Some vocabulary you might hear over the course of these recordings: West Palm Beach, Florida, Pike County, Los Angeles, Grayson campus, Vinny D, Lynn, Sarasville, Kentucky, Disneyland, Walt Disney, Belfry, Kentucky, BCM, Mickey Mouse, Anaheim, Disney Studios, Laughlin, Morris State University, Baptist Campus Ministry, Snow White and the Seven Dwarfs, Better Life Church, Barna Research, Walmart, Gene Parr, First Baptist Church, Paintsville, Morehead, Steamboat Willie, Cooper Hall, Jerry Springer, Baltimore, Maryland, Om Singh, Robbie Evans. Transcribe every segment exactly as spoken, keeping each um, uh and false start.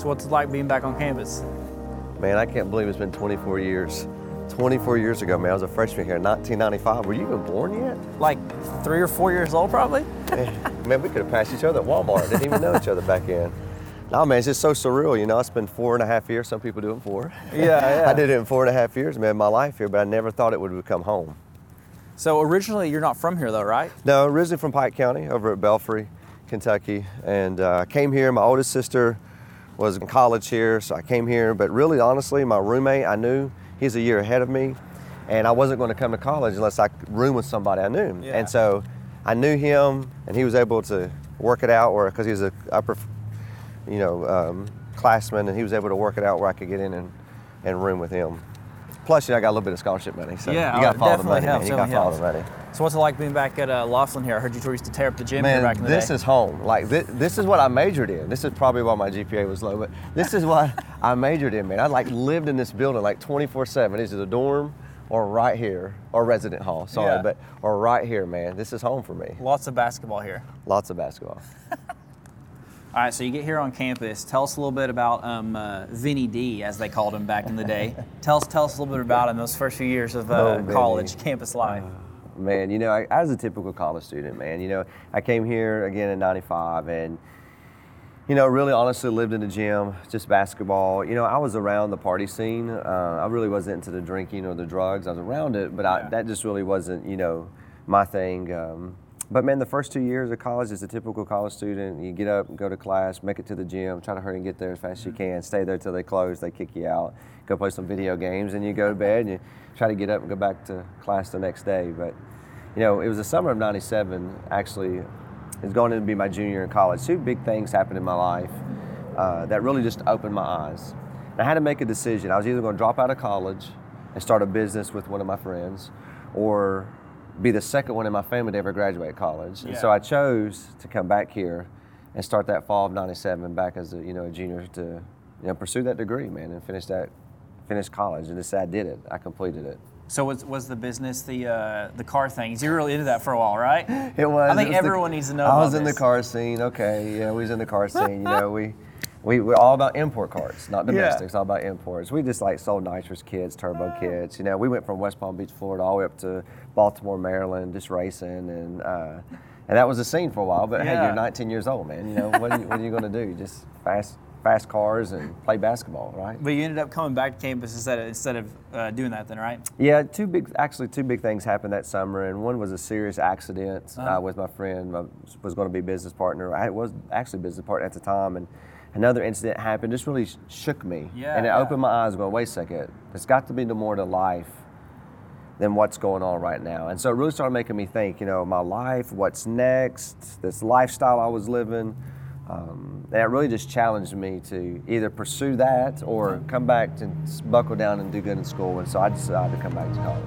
So what's it like being back on campus? Man, I can't believe it's been twenty-four years. twenty-four years ago, man, I was a freshman here in nineteen ninety-five. Were you even born yet? Like three or four years old, probably. Man, man, we could have passed each other at Walmart. Didn't even know each other back then. No, man, it's just so surreal, you know. It's been four and a half years. Some people do it in four. Yeah, yeah. I did it in four and a half years, man, my life here, but I never thought it would become home. So originally, you're not from here, though, right? No, originally from Pike County, over at Belfry, Kentucky, and I uh, came here. My oldest sister was in college here, so I came here. But really, honestly, my roommate, I knew he's a year ahead of me, and I wasn't going to come to college unless I roomed with somebody I knew. Yeah. And so I knew him, and he was able to work it out, or because he was an upper you know, um, classman, and he was able to work it out where I could get in and, and room with him. Plus, you know, I got a little bit of scholarship money, so yeah, you got to follow the money, helps, man. You got to follow the money. So what's it like being back at uh, Laughlin here? I heard you two used to tear up the gym man, here back in the this day. This is home. Like, this, this is what I majored in. This is probably why my G P A was low, but this is what I majored in, man. I, like, lived in this building, like, twenty-four seven. It's either dorm or right here, or resident hall, sorry, yeah. but or right here, man. This is home for me. Lots of basketball here. Lots of basketball. All right, so you get here on campus. Tell us a little bit about um, uh, Vinny D, as they called him back in the day. tell us, tell us a little bit about him. Those first few years of uh, oh, college, campus life. Uh, man, you know, I, I was a typical college student. Man, you know, I came here again in ninety-five, and you know, really, honestly, lived in the gym, just basketball. You know, I was around the party scene. Uh, I really wasn't into the drinking or the drugs. I was around it, but I, yeah. that just really wasn't, you know, my thing. Um, But man, the first two years of college is a typical college student. You get up, go to class, make it to the gym, try to hurry and get there as fast as you can, stay there till they close, they kick you out, go play some video games, and you go to bed and you try to get up and go back to class the next day. But, you know, it was the summer of ninety-seven, actually, it's going to be my junior in college. Two big things happened in my life uh, that really just opened my eyes. And I had to make a decision. I was either going to drop out of college and start a business with one of my friends, or be the second one in my family to ever graduate college. Yeah. And so I chose to come back here and start that fall of ninety-seven back as a, you know, a junior to, you know, pursue that degree, man, and finish that, finish college. And this, I did it, I completed it. So was was the business, the uh, the car things? You were really into that for a while, right? It was. I think was everyone the, needs to know I about was in this. The car scene, okay, yeah, we was in the car scene, you know, we, we were all about import cars, not domestics, yeah. all about imports. We just like sold nitrous kits, turbo kits, you know, we went from West Palm Beach, Florida, all the way up to Baltimore, Maryland, just racing, and uh, and that was the scene for a while, but yeah. hey, you're nineteen years old, man, you know, what are you, what are you gonna do? You just fast fast cars and play basketball, right? But you ended up coming back to campus instead of, instead of uh, doing that then, right? Yeah, two big, actually two big things happened that summer, and one was a serious accident uh-huh. uh, with my friend, I was gonna be business partner, I was actually business partner at the time, and another incident happened, just really shook me, yeah, and it yeah. opened my eyes, going, wait a second, there's got to be no more to life than what's going on right now. And so it really started making me think, you know, my life, what's next, this lifestyle I was living. Um, and it really just challenged me to either pursue that or come back and buckle down and do good in school. And so I decided to come back to college.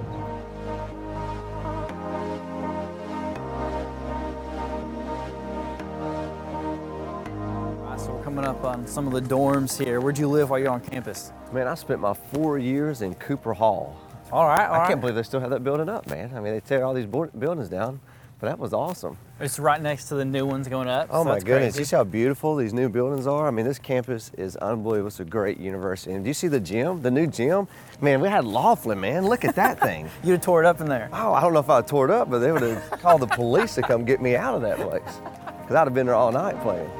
All right, so we're coming up on some of the dorms here. Where'd you live while you're on campus? Man, I spent my four years in Cooper Hall. All right, all I can't right. believe they still have that building up, man. I mean, they tear all these board- buildings down, but that was awesome. It's right next to the new ones going up. Oh so my goodness, crazy. You see how beautiful these new buildings are? I mean, this campus is unbelievable. It's a great university. And do you see the gym, the new gym? Man, we had Laughlin, man. Look at that thing. You'd have tore it up in there. Oh, I don't know if I tore it up, but they would have called the police to come get me out of that place, because I'd have been there all night playing.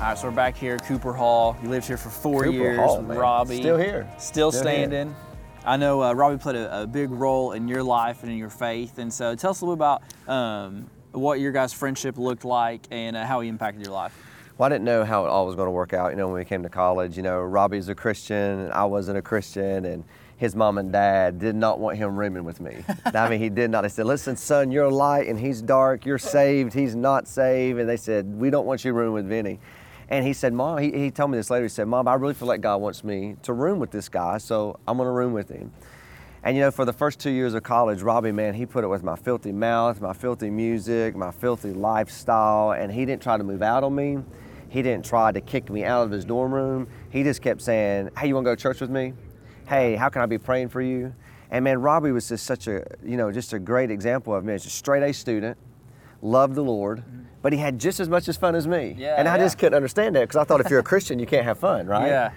All right, so we're back here at Cooper Hall. You lived here for four Cooper years Hall, with man. Robbie. Still here. Still, Still standing. Here. I know uh, Robbie played a, a big role in your life and in your faith, and so tell us a little about um, what your guys' friendship looked like and uh, how he impacted your life. Well, I didn't know how it all was going to work out, you know, when we came to college. You know, Robbie's a Christian, and I wasn't a Christian, and his mom and dad did not want him rooming with me. I mean, he did not. They said, listen, son, you're light, and he's dark. You're saved. He's not saved. And they said, we don't want you rooming with Vinny. And he said, Mom, he, he told me this later, he said, Mom, I really feel like God wants me to room with this guy, so I'm gonna room with him. And you know, for the first two years of college, Robbie, man, he put it with my filthy mouth, my filthy music, my filthy lifestyle, and he didn't try to move out on me. He didn't try to kick me out of his dorm room. He just kept saying, hey, you wanna go to church with me? Hey, how can I be praying for you? And man, Robbie was just such a, you know, just a great example of me. He's a straight A student. loved the Lord, mm-hmm. but he had just as much as fun as me. Yeah, and I yeah. just couldn't understand that because I thought if you're a Christian, you can't have fun, right? Yeah.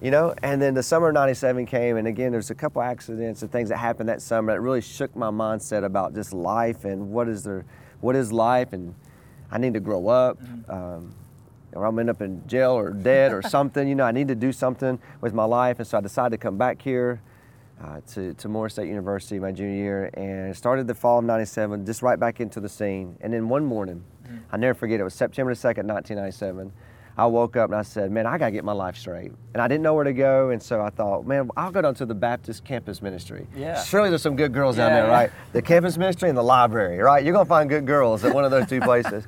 You know, and then the summer of ninety-seven came, and again, there's a couple accidents and things that happened that summer that really shook my mindset about just life and what is there, what is life, and I need to grow up, mm-hmm. um, or I'm end up in jail or dead or something. You know, I need to do something with my life, and so I decided to come back here uh, to to Morris State University my junior year, and started the fall of ninety-seven just right back into the scene. And then one morning, mm-hmm. I never forget, it was September the second, nineteen ninety-seven. I woke up and I said, man, I got to get my life straight. And I didn't know where to go. And so I thought, man, I'll go down to the Baptist Campus Ministry. Yeah. Surely there's some good girls yeah. down there, right? The campus ministry and the library, right? You're going to find good girls at one of those two places.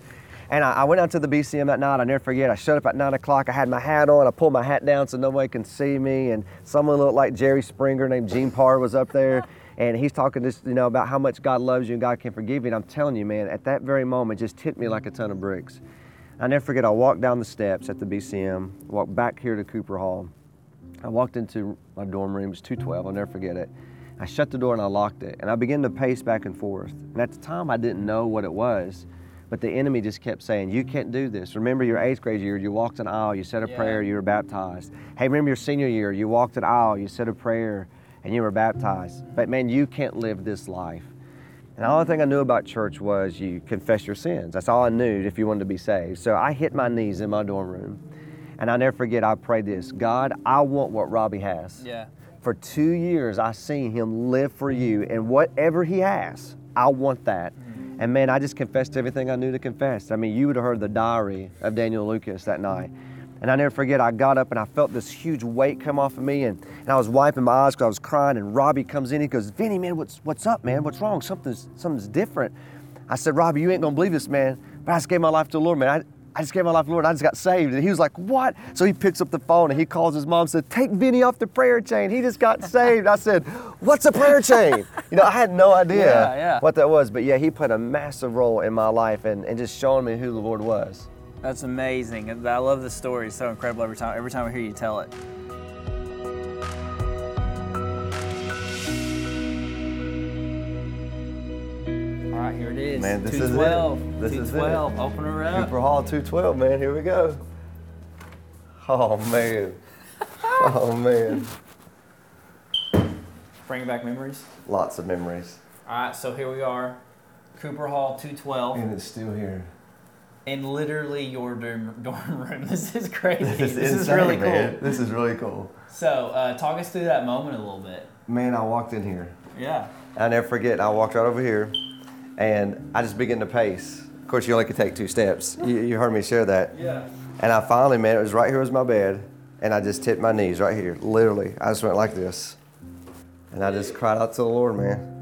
And I, I went out to the B C M that night. I never forget. I showed up at nine o'clock. I had my hat on. I pulled my hat down so nobody can see me. And someone looked like Jerry Springer named Gene Parr was up there. And he's talking just, you know, about how much God loves you and God can forgive you. And I'm telling you, man, at that very moment, it just hit me like a ton of bricks. I never forget, I walked down the steps at the B C M, walked back here to Cooper Hall. I walked into my dorm room, it was two twelve, I'll never forget it. I shut the door and I locked it, and I began to pace back and forth. And at the time, I didn't know what it was, but the enemy just kept saying, you can't do this. Remember your eighth grade year, you walked an aisle, you said a yeah. prayer, you were baptized. Hey, remember your senior year, you walked an aisle, you said a prayer, and you were baptized. But man, you can't live this life. And the only thing I knew about church was you confess your sins. That's all I knew if you wanted to be saved. So I hit my knees in my dorm room, and I never forget, I prayed this, God, I want what Robbie has. Yeah. For two years, I seen him live for you, and whatever he has, I want that. Mm-hmm. And man, I just confessed everything I knew to confess. I mean, you would have heard the diary of Daniel Lucas that night. And I never forget, I got up and I felt this huge weight come off of me, and, and I was wiping my eyes because I was crying, and Robbie comes in, he goes, Vinny, man, what's what's up, man? What's wrong? Something's something's different. I said, Robbie, you ain't gonna believe this, man, but I just gave my life to the Lord, man. I, I just gave my life to the Lord, I just got saved. And he was like, what? So he picks up the phone and he calls his mom and said, take Vinny off the prayer chain, he just got saved. I said, what's a prayer chain? You know, I had no idea yeah, yeah. what that was, but yeah, he played a massive role in my life and, and just showing me who the Lord was. That's amazing. I love the story. It's so incredible every time. Every time I hear you tell it. All right, here it is. Man, this is it. This is it. two twelve. Open her up. Cooper Hall two twelve, man. Here we go. Oh man. Oh man. Bring back memories. Lots of memories. All right, so here we are, Cooper Hall two twelve. And it's still here. In literally your dorm, dorm room. This is crazy. This is, this insane, is really man. cool. This is really cool. So, uh, talk us through that moment a little bit. Man, I walked in here. Yeah. I'll never forget. I walked right over here, and I just began to pace. Of course, you only could take two steps. You, you heard me share that. Yeah. And I finally, man, it was right here was my bed, and I just hit my knees right here. Literally, I just went like this, and I just cried out to the Lord, man.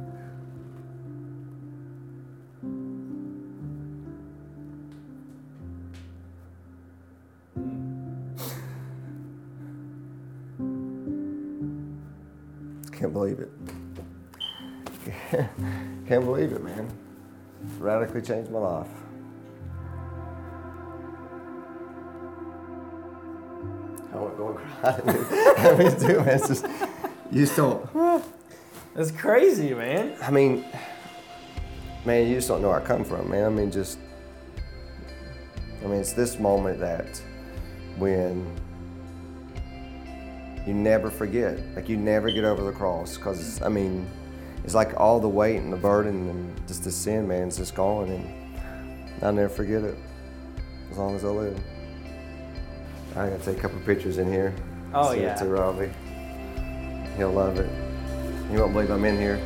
Can't believe it. Can't believe it, man. Radically changed my life. I won't go and cry. Me too, man. It's just, you just don't. That's crazy, man. I mean, man, you just don't know where I come from, man. I mean, just, I mean, it's this moment that when you never forget, like you never get over the cross, because I mean, it's like all the weight and the burden and just the sin, man, it's just gone, and I'll never forget it as long as I live. I gotta take a couple pictures in here. Oh send yeah. Send it to Robbie. He'll love it. You won't believe I'm in here.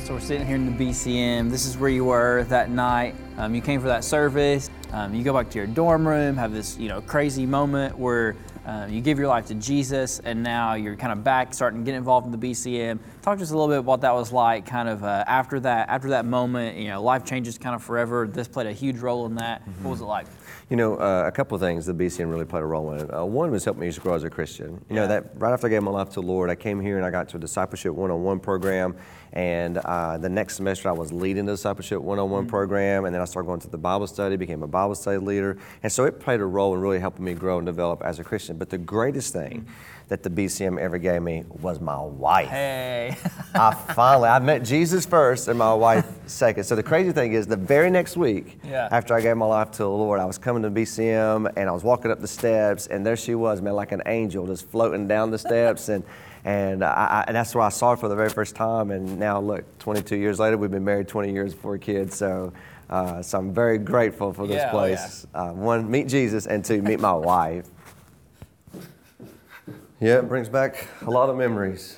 So we're sitting here in the B C M. This is where you were that night. Um, you came for that service. Um, you go back to your dorm room, have this, you know, crazy moment where uh, you give your life to Jesus, and now you're kind of back, starting to get involved in the B C M. Talk to us a little bit about what that was like, kind of uh, after that, after that moment. You know, life changes kind of forever. This played a huge role in that. Mm-hmm. What was it like? You know, uh, a couple of things the B C M really played a role in. Uh, one was helping me to grow as a Christian. You know, that right after I gave my life to the Lord, I came here and I got to a discipleship one-on-one program. And uh, the next semester I was leading the discipleship one-on-one mm-hmm. program. And then I started going to the Bible study, became a Bible study leader. And so it played a role in really helping me grow and develop as a Christian. But the greatest thing mm-hmm. that the B C M ever gave me was my wife. Hey. I finally, I met Jesus first and my wife second. So the crazy thing is the very next week yeah. after I gave my life to the Lord, I was coming to B C M and I was walking up the steps, and there she was, man, like an angel just floating down the steps. and And, I, and that's where I saw her for the very first time. And now, look, twenty-two years later, we've been married twenty years, four kids. So uh, so I'm very grateful for this yeah, place. Oh yeah. uh, one, meet Jesus, and two, meet my wife. Yeah, it brings back a lot of memories.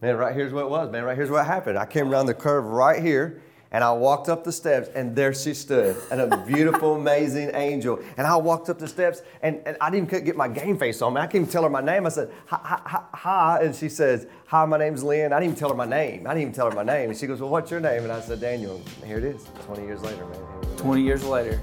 Man, right here's what it was, man. Right here's what happened. I came around the curve right here, and I walked up the steps, and there she stood, and a beautiful, amazing angel. And I walked up the steps, and, and I didn't get my game face on me. I couldn't even tell her my name. I said, hi, hi, hi, and she says, hi, my name's Lynn. I didn't even tell her my name. I didn't even tell her my name. And she goes, well, what's your name? And I said, Daniel. And here it is, twenty years later, man. twenty years later.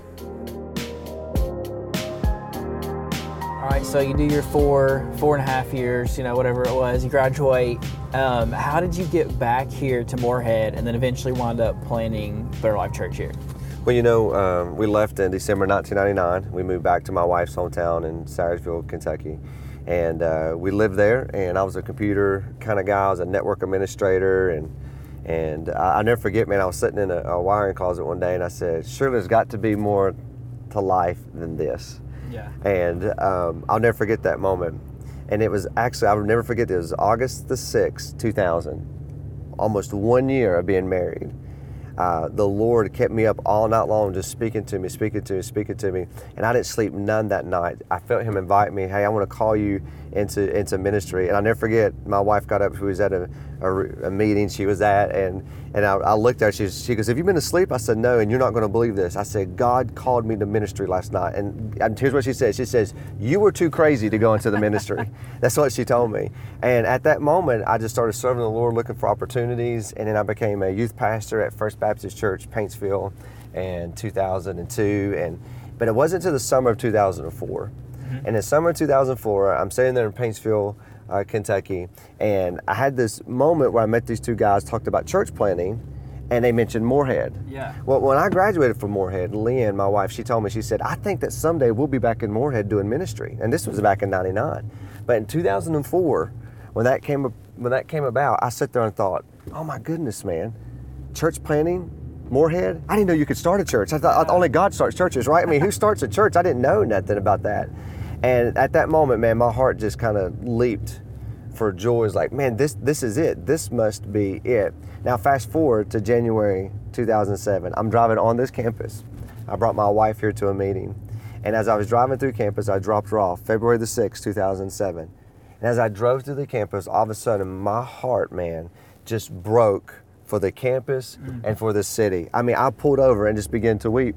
All right, so you do your four, four and a half years, you know, whatever it was, you graduate. Um, how did you get back here to Morehead and then eventually wound up planning Better Life Church here? Well, you know, um, we left in December nineteen ninety-nine. We moved back to my wife's hometown in Sarasville, Kentucky. And uh, we lived there, and I was a computer kind of guy. I was a network administrator, and and I'll never forget, man, I was sitting in a, a wiring closet one day, and I said, surely there's got to be more to life than this. Yeah. And um, I'll never forget that moment. And it was actually, I'll never forget this, it was August the sixth, two thousand, almost one year of being married. Uh, the Lord kept me up all night long, just speaking to me, speaking to me, speaking to me. And I didn't sleep none that night. I felt Him invite me, hey, I want to call you into into ministry. And I'll never forget, my wife got up, who was at a, a, a meeting she was at, and, and I, I looked at her, she, she goes, have you been asleep? I said, no, and you're not going to believe this. I said, God called me to ministry last night. And, and here's what she said. She says, you were too crazy to go into the ministry. That's what she told me. And at that moment, I just started serving the Lord, looking for opportunities. And then I became a youth pastor at First Baptist Church, Paintsville, in two thousand two, and but it wasn't until the summer of two thousand four. Mm-hmm. And in the summer of two thousand four, I'm sitting there in Paintsville, uh, Kentucky, and I had this moment where I met these two guys, talked about church planting, and they mentioned Morehead. Yeah. Well, when I graduated from Morehead, Lynn, my wife, she told me, she said, I think that someday we'll be back in Morehead doing ministry. And this was back in ninety-nine. But in two thousand four, when that came when that came about, I sat there and thought, oh my goodness, man. Church planning, Morehead? I didn't know you could start a church. I thought only God starts churches, right? I mean, who starts a church? I didn't know nothing about that. And at that moment, man, my heart just kind of leaped for joy. It's like, man, this this is it. This must be it. Now, fast forward to January two thousand seven. I'm driving on this campus. I brought my wife here to a meeting. And as I was driving through campus, I dropped her off February the sixth, two thousand seven. And as I drove through the campus, all of a sudden, my heart, man, just broke for the campus and for the city. I mean, I pulled over and just began to weep.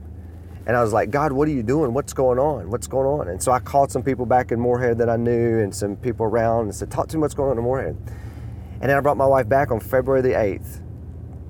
And I was like, God, what are you doing? What's going on? What's going on? And so I called some people back in Morehead that I knew and some people around and said, talk to me what's going on in Morehead. And then I brought my wife back on February the eighth.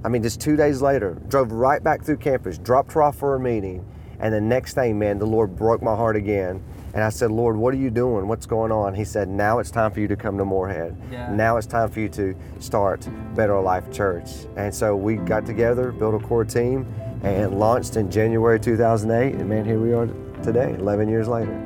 I mean, just two days later, drove right back through campus, dropped her off for a meeting. And the next thing, man, the Lord broke my heart again. And I said, Lord, what are you doing? What's going on? He said, now it's time for you to come to Morehead. Yeah. Now it's time for you to start Better Life Church. And so we got together, built a core team, and launched in January two thousand eight. And man, here we are today, eleven years later.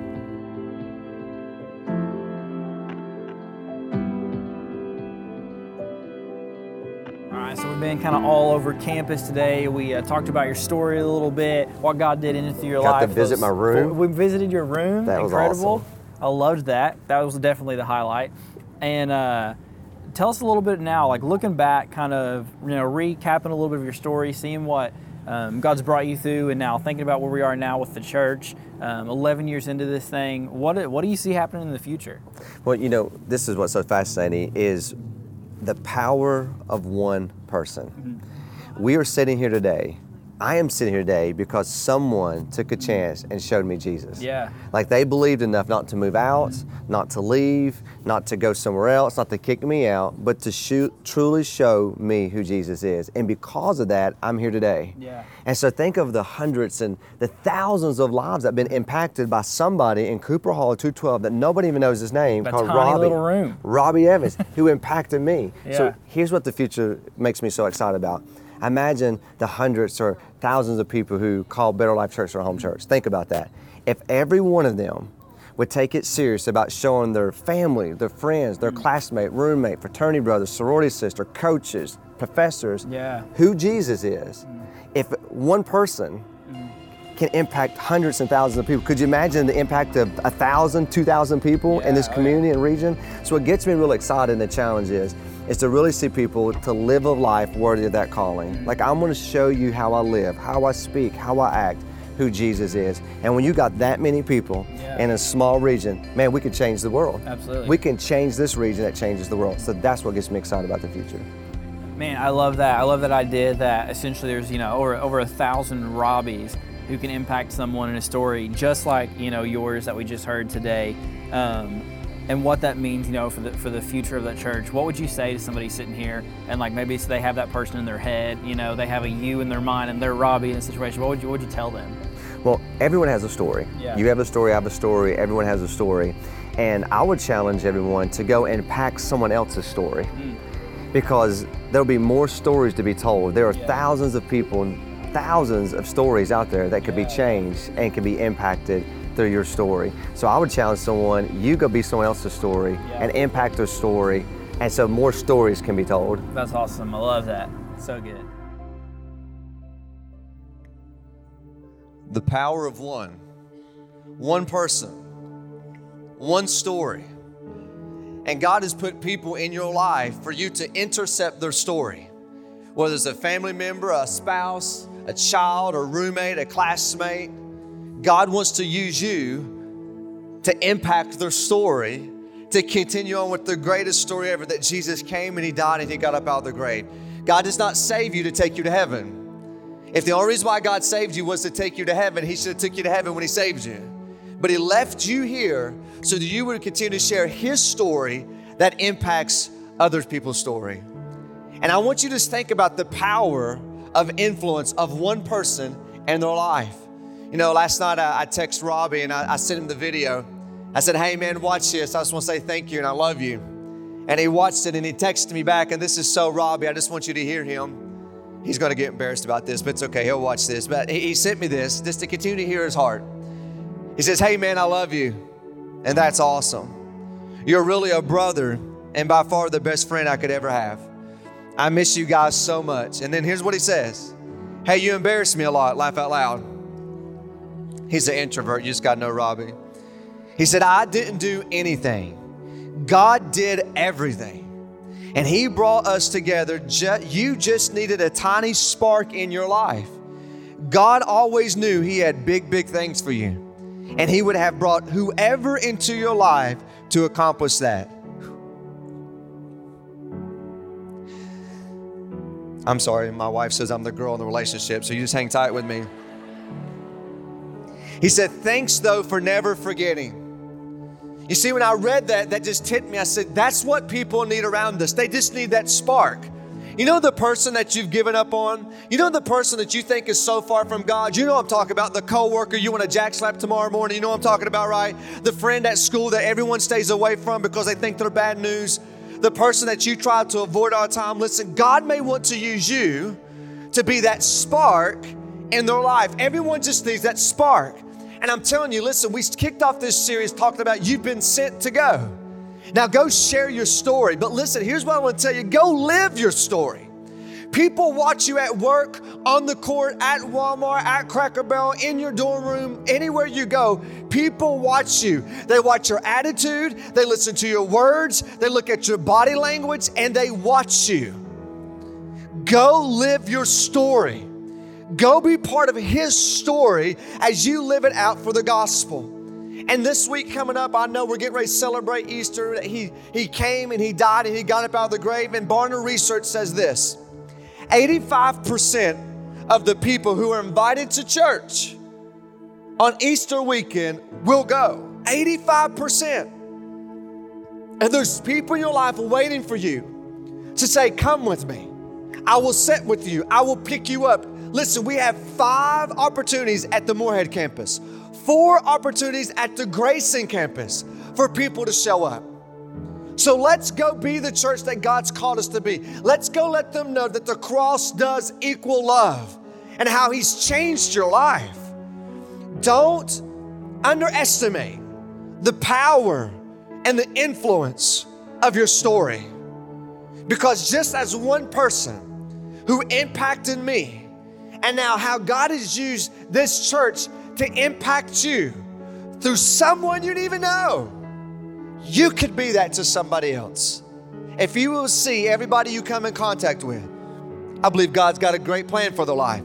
Been kind of all over campus today. We uh, talked about your story a little bit, what God did in and through your Got life. Got to visit Those, my room. We visited your room. That was incredible. Awesome. I loved that. That was definitely the highlight. And uh, tell us a little bit now, like looking back, kind of you know recapping a little bit of your story, seeing what um, God's brought you through, and now thinking about where we are now with the church. Um, eleven years into this thing, what what do you see happening in the future? Well, you know, this is what's so fascinating is the power of one person. We are sitting here today. I am sitting here today because someone took a chance and showed me Jesus. Yeah. Like they believed enough not to move out, not to leave, not to go somewhere else, not to kick me out, but to shoot, truly show me who Jesus is. And because of that, I'm here today. Yeah. And so think of the hundreds and the thousands of lives that have been impacted by somebody in Cooper Hall two twelve that nobody even knows his name, that called tiny Robbie. Little room. Robbie Evans, who impacted me. Yeah. So here's what the future makes me so excited about. Imagine the hundreds or thousands of people who call Better Life Church their home church. Think about that. If every one of them would take it serious about showing their family, their friends, their classmate, roommate, fraternity brother, sorority sister, coaches, professors, yeah. who Jesus is, if one person can impact hundreds and thousands of people. Could you imagine the impact of a thousand, two thousand people yeah, in this community yeah. and region? So what gets me really excited, and the challenge is, is to really see people to live a life worthy of that calling. Like, I'm gonna show you how I live, how I speak, how I act, who Jesus is. And when you got that many people yeah. in a small region, man, we could change the world. Absolutely. We can change this region that changes the world. So that's what gets me excited about the future. Man, I love that. I love that idea that essentially there's, you know, over, over a thousand Robbies who can impact someone in a story just like, you know, yours that we just heard today, um, and what that means, you know, for the for the future of that church. What would you say to somebody sitting here and, like, maybe so they have that person in their head, you know, they have a you in their mind and they're Robbie in a situation. What would you what would you tell them? Well, everyone has a story. Yeah. You have a story, I have a story, everyone has a story. And I would challenge everyone to go and pack someone else's story mm. because there'll be more stories to be told. There are yeah. thousands of people in, thousands of stories out there that could be changed and can be impacted through your story. So I would challenge someone, you go be someone else's story yeah. and impact their story, and so more stories can be told. That's awesome. I love that. So good. The power of one. One person. One story. And God has put people in your life for you to intercept their story. Whether it's a family member, a spouse, a child, a roommate, a classmate, God wants to use you to impact their story, to continue on with the greatest story ever, that Jesus came and He died and He got up out of the grave. God does not save you to take you to heaven. If the only reason why God saved you was to take you to heaven, He should have took you to heaven when He saved you. But He left you here so that you would continue to share His story that impacts other people's story. And I want you to think about the power of influence of one person and their life. You know, last night I, I texted Robbie and I, I sent him the video. I said, hey man, watch this. I just want to say thank you and I love you. And he watched it and he texted me back, and this is so Robbie, I just want you to hear him. He's going to get embarrassed about this, but it's okay. He'll watch this. But he, he sent me this just to continue to hear his heart. He says, hey man, I love you. And that's awesome. You're really a brother and by far the best friend I could ever have. I miss you guys so much. And then here's what he says. Hey, you embarrass me a lot, laugh out loud. He's an introvert, you just gotta know Robbie. He said, I didn't do anything. God did everything. And He brought us together. You just needed a tiny spark in your life. God always knew He had big, big things for you. And He would have brought whoever into your life to accomplish that. I'm sorry, my wife says I'm the girl in the relationship, so you just hang tight with me. He said, thanks though for never forgetting. You see, when I read that, that just hit me. I said, that's what people need around us. They just need that spark. You know the person that you've given up on? You know the person that you think is so far from God? You know I'm talking about, the coworker you want to jack slap tomorrow morning. You know I'm talking about, right? The friend at school that everyone stays away from because they think they're bad news. The person that you try to avoid all the time. Listen, God may want to use you to be that spark in their life. Everyone just needs that spark. And I'm telling you, listen, we kicked off this series talking about you've been sent to go. Now go share your story. But listen, here's what I want to tell you. Go live your story. People watch you at work, on the court, at Walmart, at Cracker Barrel, in your dorm room, anywhere you go, people watch you. They watch your attitude, they listen to your words, they look at your body language, and they watch you. Go live your story. Go be part of His story as you live it out for the gospel. And this week coming up, I know we're getting ready to celebrate Easter. He, he came and He died and He got up out of the grave. And Barna Research says this. eighty-five percent of the people who are invited to church on Easter weekend will go. eighty-five percent. And there's people in your life waiting for you to say, come with me. I will sit with you. I will pick you up. Listen, we have five opportunities at the Morehead campus, four opportunities at the Grayson campus for people to show up. So let's go be the church that God's called us to be. Let's go let them know that the cross does equal love and how He's changed your life. Don't underestimate the power and the influence of your story. Because just as one person who impacted me, and now how God has used this church to impact you through someone you didn't even know, you could be that to somebody else. If you will see everybody you come in contact with, I believe God's got a great plan for their life.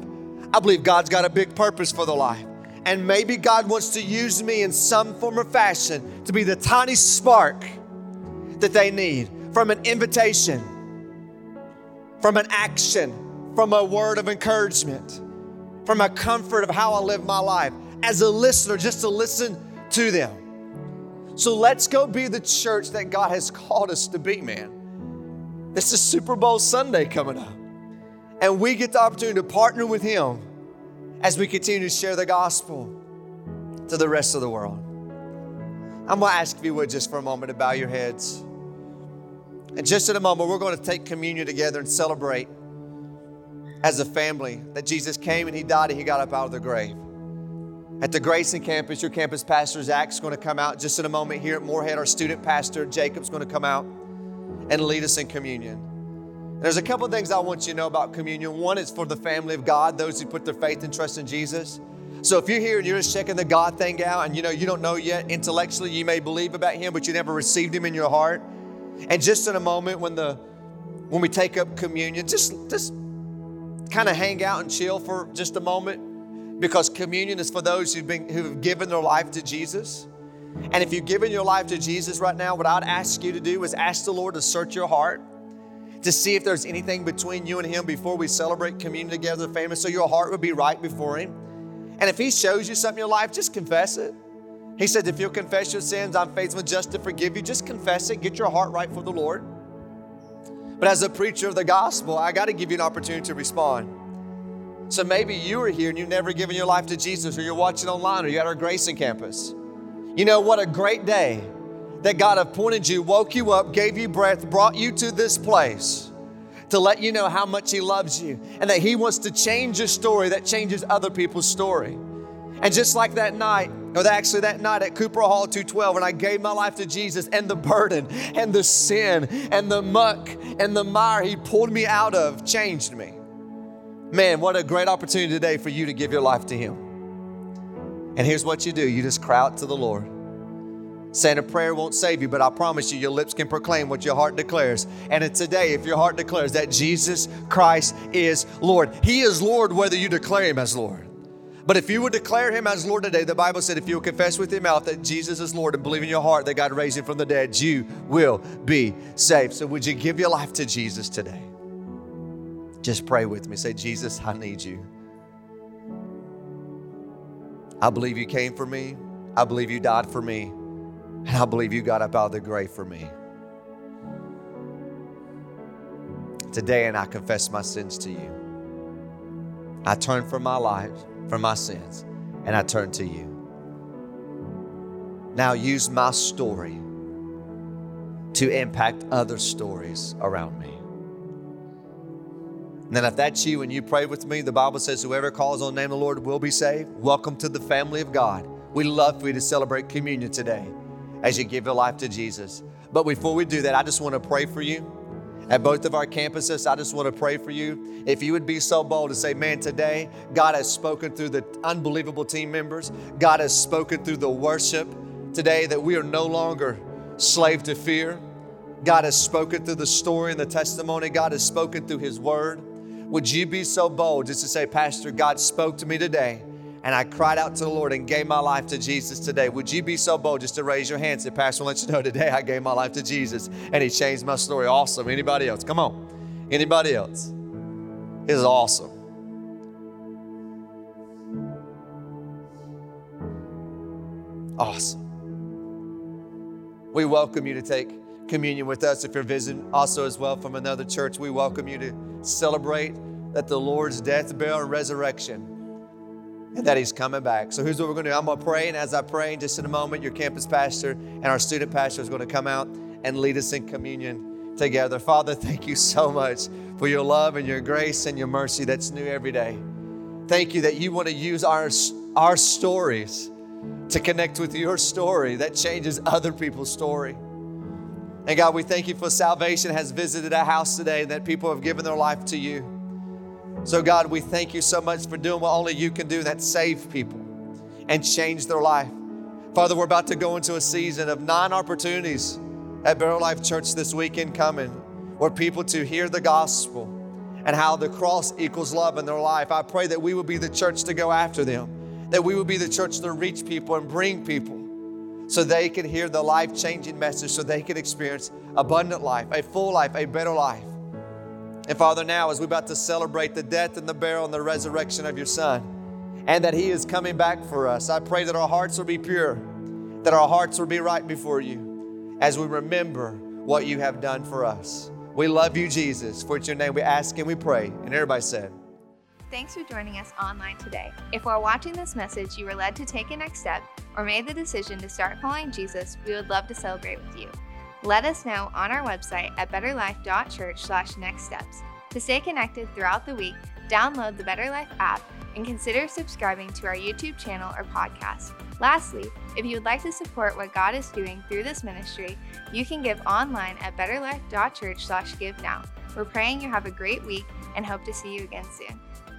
I believe God's got a big purpose for their life. And maybe God wants to use me in some form or fashion to be the tiny spark that they need, from an invitation, from an action, from a word of encouragement, from a comfort of how I live my life, as a listener, just to listen to them. So let's go be the church that God has called us to be, man. This is Super Bowl Sunday coming up. And we get the opportunity to partner with Him as we continue to share the gospel to the rest of the world. I'm going to ask if you would just for a moment to bow your heads. And just in a moment, we're going to take communion together and celebrate as a family that Jesus came and He died and He got up out of the grave. At the Grayson campus, your campus pastor, Zach's going to come out just in a moment. Here at Morehead, our student pastor, Jacob's going to come out and lead us in communion. There's a couple of things I want you to know about communion. One is for the family of God, those who put their faith and trust in Jesus. So if you're here and you're just checking the God thing out and you know you don't know yet, intellectually you may believe about Him, but you never received Him in your heart. And just in a moment when the when we take up communion, just, just kind of hang out and chill for just a moment. Because communion is for those who've been, who've given their life to Jesus. And if you've given your life to Jesus right now, what I'd ask you to do is ask the Lord to search your heart to see if there's anything between you and Him before we celebrate communion together, family, so your heart would be right before Him. And if He shows you something in your life, just confess it. He said, if you'll confess your sins, I'm faithful and just to forgive you. Just confess it. Get your heart right for the Lord. But as a preacher of the gospel, I got to give you an opportunity to respond. So maybe you are here and you've never given your life to Jesus, or you're watching online, or you're at our Grayson campus. You know, what a great day that God appointed you, woke you up, gave you breath, brought you to this place to let you know how much He loves you and that He wants to change your story that changes other people's story. And just like that night, or actually that night at Cooper Hall two twelve, when I gave my life to Jesus, and the burden and the sin and the muck and the mire He pulled me out of changed me. Man, what a great opportunity today for you to give your life to Him. And here's what you do. You just cry out to the Lord. Saying a prayer won't save you, but I promise you, your lips can proclaim what your heart declares. And it's today, if your heart declares that Jesus Christ is Lord. He is Lord whether you declare Him as Lord. But if you would declare Him as Lord today, the Bible said if you will confess with your mouth that Jesus is Lord and believe in your heart that God raised Him from the dead, you will be saved. So would you give your life to Jesus today? Just pray with me. Say, Jesus, I need you. I believe you came for me. I believe you died for me. And I believe you got up out of the grave for me. Today, and I confess my sins to you. I turn from my life, from my sins, and I turn to you. Now use my story to impact other stories around me. And then if that's you and you pray with me, the Bible says whoever calls on the name of the Lord will be saved. Welcome to the family of God. We love for you to celebrate communion today as you give your life to Jesus. But before we do that, I just want to pray for you. At both of our campuses, I just want to pray for you. If you would be so bold to say, man, today God has spoken through the unbelievable team members. God has spoken through the worship today that we are no longer slave to fear. God has spoken through the story and the testimony. God has spoken through His word. Would you be so bold just to say, Pastor, God spoke to me today, and I cried out to the Lord and gave my life to Jesus today. Would you be so bold just to raise your hand and say, Pastor, I'll let you know today I gave my life to Jesus, and He changed my story. Awesome. Anybody else? Come on. Anybody else? It is awesome. awesome. We welcome you to take communion with us if you're visiting also as well from another church. We welcome you to celebrate that the Lord's death, burial, and resurrection, and that he's coming back. So here's what we're going to do. I'm going to pray, and as I pray, just in a moment, your campus pastor and our student pastor is going to come out and lead us in communion together. Father, thank you so much for your love and your grace and your mercy that's new every day. Thank you that you want to use our, our stories to connect with your story that changes other people's story. And God, we thank you for salvation has visited our house today, that people have given their life to you. So God, we thank you so much for doing what only you can do, that save people and change their life. Father, we're about to go into a season of nine opportunities at Better Life Church this weekend coming, where people to hear the gospel and how the cross equals love in their life. I pray that we will be the church to go after them, that we will be the church to reach people and bring people so they can hear the life-changing message, so they can experience abundant life, a full life, a better life. And Father, now as we're about to celebrate the death and the burial and the resurrection of your Son, and that he is coming back for us, I pray that our hearts will be pure, that our hearts will be right before you as we remember what you have done for us. We love you, Jesus. For it's your name we ask and we pray. And everybody said. Thanks for joining us online today. If while watching this message, you were led to take a next step or made the decision to start following Jesus, we would love to celebrate with you. Let us know on our website at betterlife dot church slash next steps. To stay connected throughout the week, download the Better Life app and consider subscribing to our YouTube channel or podcast. Lastly, if you would like to support what God is doing through this ministry, you can give online at betterlife dot church slash give now. We're praying you have a great week and hope to see you again soon.